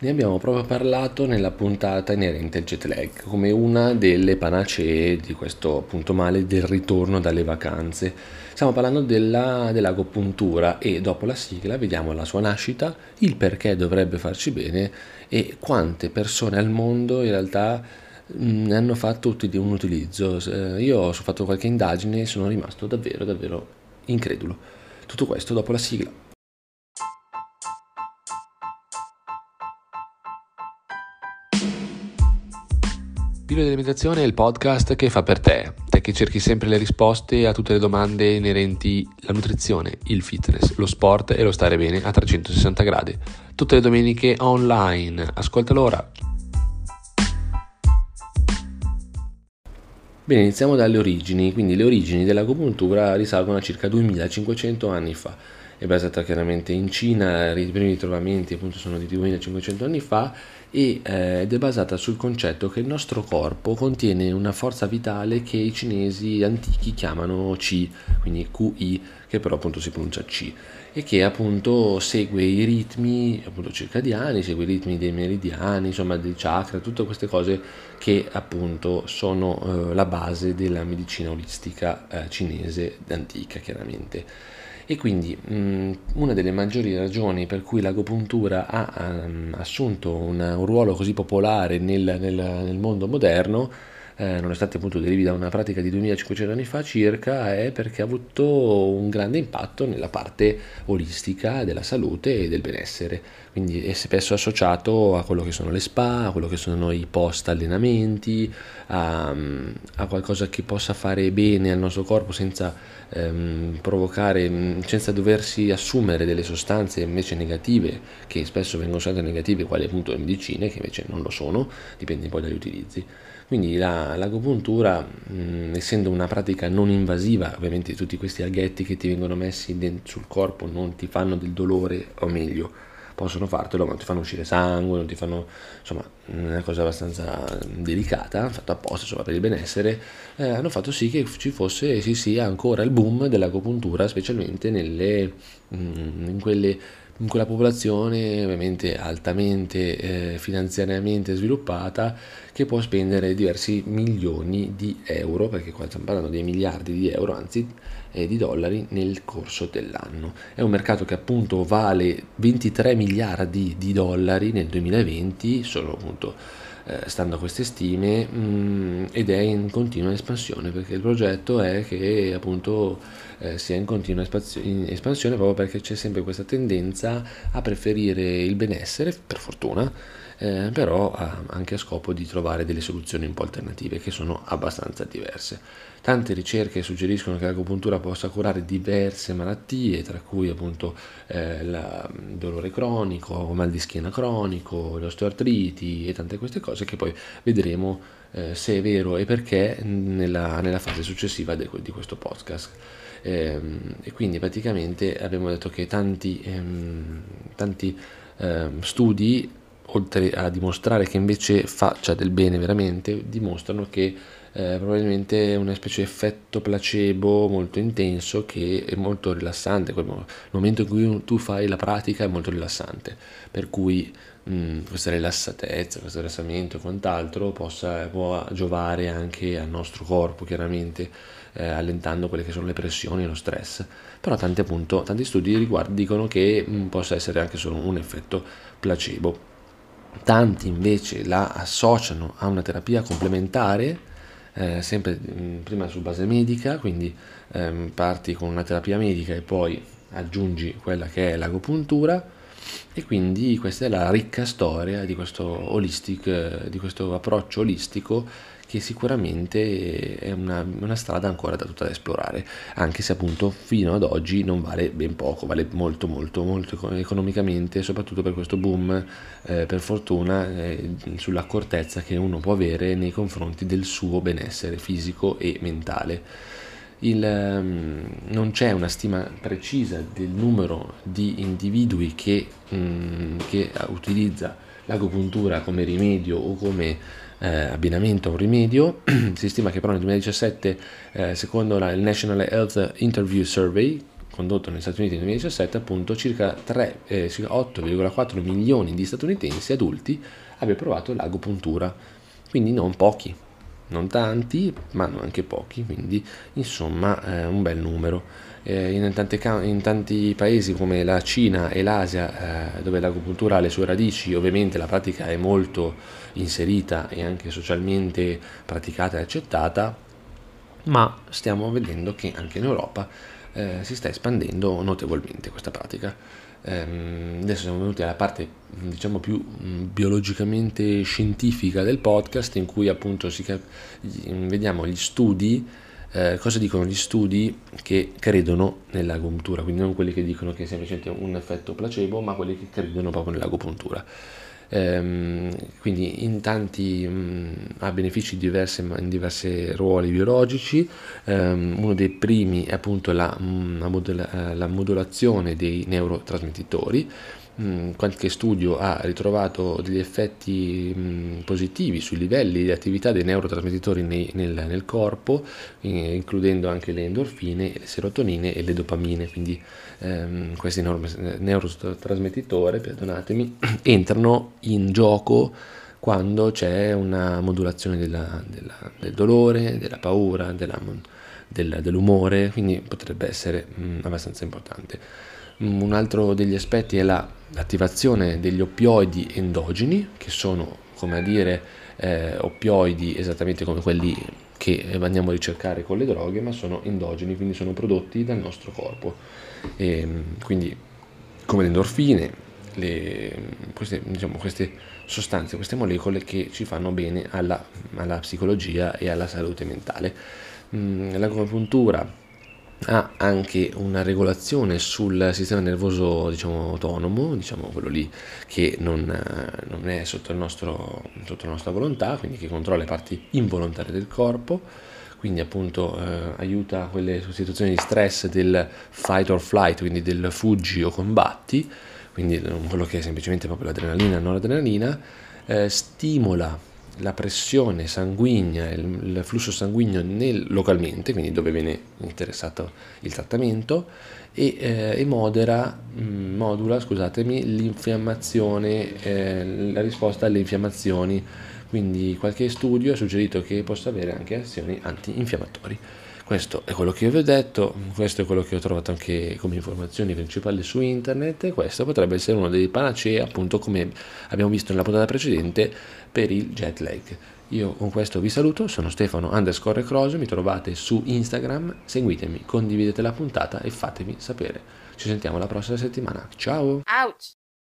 Ne abbiamo proprio parlato nella puntata inerente al jet lag come una delle panacee di questo appunto male del ritorno dalle vacanze. Stiamo parlando dell'agopuntura e dopo la sigla vediamo la sua nascita, il perché dovrebbe farci bene e quante persone al mondo in realtà ne hanno fatto un utilizzo. Io ho fatto qualche indagine e sono rimasto davvero incredulo. Tutto questo dopo la sigla. Pillole di Alimentazione è il podcast che fa per te, te che cerchi sempre le risposte a tutte le domande inerenti alla nutrizione, il fitness, lo sport e lo stare bene a 360 gradi. Tutte le domeniche online, ascoltalo ora. Bene, iniziamo dalle origini, quindi le origini dell'agopuntura risalgono a circa 2500 anni fa. È basata chiaramente in Cina, i primi ritrovamenti appunto sono di 2500 anni fa ed è basata sul concetto che il nostro corpo contiene una forza vitale che i cinesi antichi chiamano Qi, quindi Qi, che però appunto si pronuncia Qi, e che appunto segue i ritmi appunto circadiani, segue i ritmi dei meridiani, insomma dei chakra, tutte queste cose che appunto sono la base della medicina olistica cinese antica chiaramente. E quindi una delle maggiori ragioni per cui l'agopuntura ha assunto un ruolo così popolare nel mondo moderno, nonostante appunto derivi da una pratica di 2500 anni fa circa, è perché ha avuto un grande impatto nella parte olistica della salute e del benessere. Quindi è spesso associato a quello che sono le spa, a quello che sono i post allenamenti, a qualcosa che possa fare bene al nostro corpo senza provocare, senza doversi assumere delle sostanze invece negative, che spesso vengono usate negative, quali appunto le medicine, che invece non lo sono, dipende poi dagli utilizzi. Quindi l'agopuntura, essendo una pratica non invasiva, ovviamente tutti questi aghetti che ti vengono messi sul corpo non ti fanno del dolore, o meglio, possono fartelo, ma non ti fanno uscire sangue, non ti fanno, insomma, una cosa abbastanza delicata, fatta apposta, insomma, per il benessere, hanno fatto sì che ci fosse, sì sì, ancora il boom dell'agopuntura, specialmente in quella popolazione ovviamente altamente finanziariamente sviluppata, che può spendere diversi milioni di euro, perché qua stiamo parlando di miliardi di euro, anzi di dollari nel corso dell'anno. È un mercato che appunto vale 23 miliardi di dollari nel 2020, solo appunto stando a queste stime, ed è in continua espansione, perché il progetto è che appunto sia in continua espansione, proprio perché c'è sempre questa tendenza a preferire il benessere, per fortuna, però anche a scopo di trovare delle soluzioni un po' alternative che sono abbastanza diverse. Tante ricerche suggeriscono che l'agopuntura possa curare diverse malattie, tra cui appunto il dolore cronico, mal di schiena cronico, l'osteoartriti e tante queste cose che poi vedremo se è vero e perché nella fase successiva di questo podcast. E quindi praticamente abbiamo detto che tanti studi, oltre a dimostrare che invece faccia del bene veramente, dimostrano che probabilmente è una specie di effetto placebo molto intenso, che è molto rilassante. Quel momento in cui tu fai la pratica è molto rilassante, per cui questa rilassatezza, questo rilassamento e quant'altro può giovare anche al nostro corpo, chiaramente allentando quelle che sono le pressioni e lo stress. Però tanti studi dicono che possa essere anche solo un effetto placebo. Tanti invece la associano a una terapia complementare, sempre prima su base medica, quindi parti con una terapia medica e poi aggiungi quella che è l'agopuntura. E quindi questa è la ricca storia di questo approccio olistico, che sicuramente è una strada ancora da tutta da esplorare, anche se appunto fino ad oggi non vale ben poco, vale molto economicamente, soprattutto per questo boom, per fortuna, sull'accortezza che uno può avere nei confronti del suo benessere fisico e mentale. Non c'è una stima precisa del numero di individui che utilizza l'agopuntura come rimedio o come abbinamento a un rimedio. Si stima che però nel 2017, secondo il National Health Interview Survey, condotto negli Stati Uniti nel 2017, appunto circa 8,4 milioni di statunitensi adulti abbia provato l'agopuntura, quindi non pochi, non tanti, ma anche pochi, quindi insomma un bel numero. In tanti paesi come la Cina e l'Asia, dove l'agopuntura ha le sue radici, ovviamente la pratica è molto inserita e anche socialmente praticata e accettata, ma stiamo vedendo che anche in Europa si sta espandendo notevolmente questa pratica. Adesso siamo venuti alla parte diciamo più biologicamente scientifica del podcast, in cui appunto vediamo gli studi, cosa dicono gli studi che credono nell'agopuntura, quindi non quelli che dicono che è semplicemente un effetto placebo, ma quelli che credono proprio nell'agopuntura. Quindi in tanti ha benefici in diversi ruoli biologici. Uno dei primi è appunto la modulazione dei neurotrasmettitori. Qualche studio ha ritrovato degli effetti positivi sui livelli di attività dei neurotrasmettitori nel corpo, includendo anche le endorfine, le serotonine e le dopamine, quindi questi neurotrasmettitori, perdonatemi, entrano in gioco quando c'è una modulazione del dolore, della paura, dell'umore, quindi potrebbe essere abbastanza importante. Un altro degli aspetti è l'attivazione degli oppioidi endogeni, che sono, come a dire, oppioidi esattamente come quelli che andiamo a ricercare con le droghe, ma sono endogeni, quindi sono prodotti dal nostro corpo. E quindi come le endorfine, queste sostanze, queste molecole che ci fanno bene alla psicologia e alla salute mentale. L'agopuntura ha anche una regolazione sul sistema nervoso, diciamo autonomo, diciamo quello lì che non è sotto la nostra volontà, quindi che controlla le parti involontarie del corpo, quindi appunto aiuta quelle situazioni di stress del fight or flight, quindi del fuggi o combatti, quindi quello che è semplicemente proprio l'adrenalina, noradrenalina, stimola la pressione sanguigna, il flusso sanguigno localmente, quindi dove viene interessato il trattamento, e modula l'infiammazione, la risposta alle infiammazioni, quindi qualche studio ha suggerito che possa avere anche azioni antinfiammatorie. Questo è quello che vi ho detto, questo è quello che ho trovato anche come informazioni principali su internet, e questo potrebbe essere uno dei panacee, appunto, come abbiamo visto nella puntata precedente, per il jet lag. Io con questo vi saluto, sono Stefano_Recrosio, mi trovate su Instagram, seguitemi, condividete la puntata e fatemi sapere. Ci sentiamo la prossima settimana, ciao! Ouch.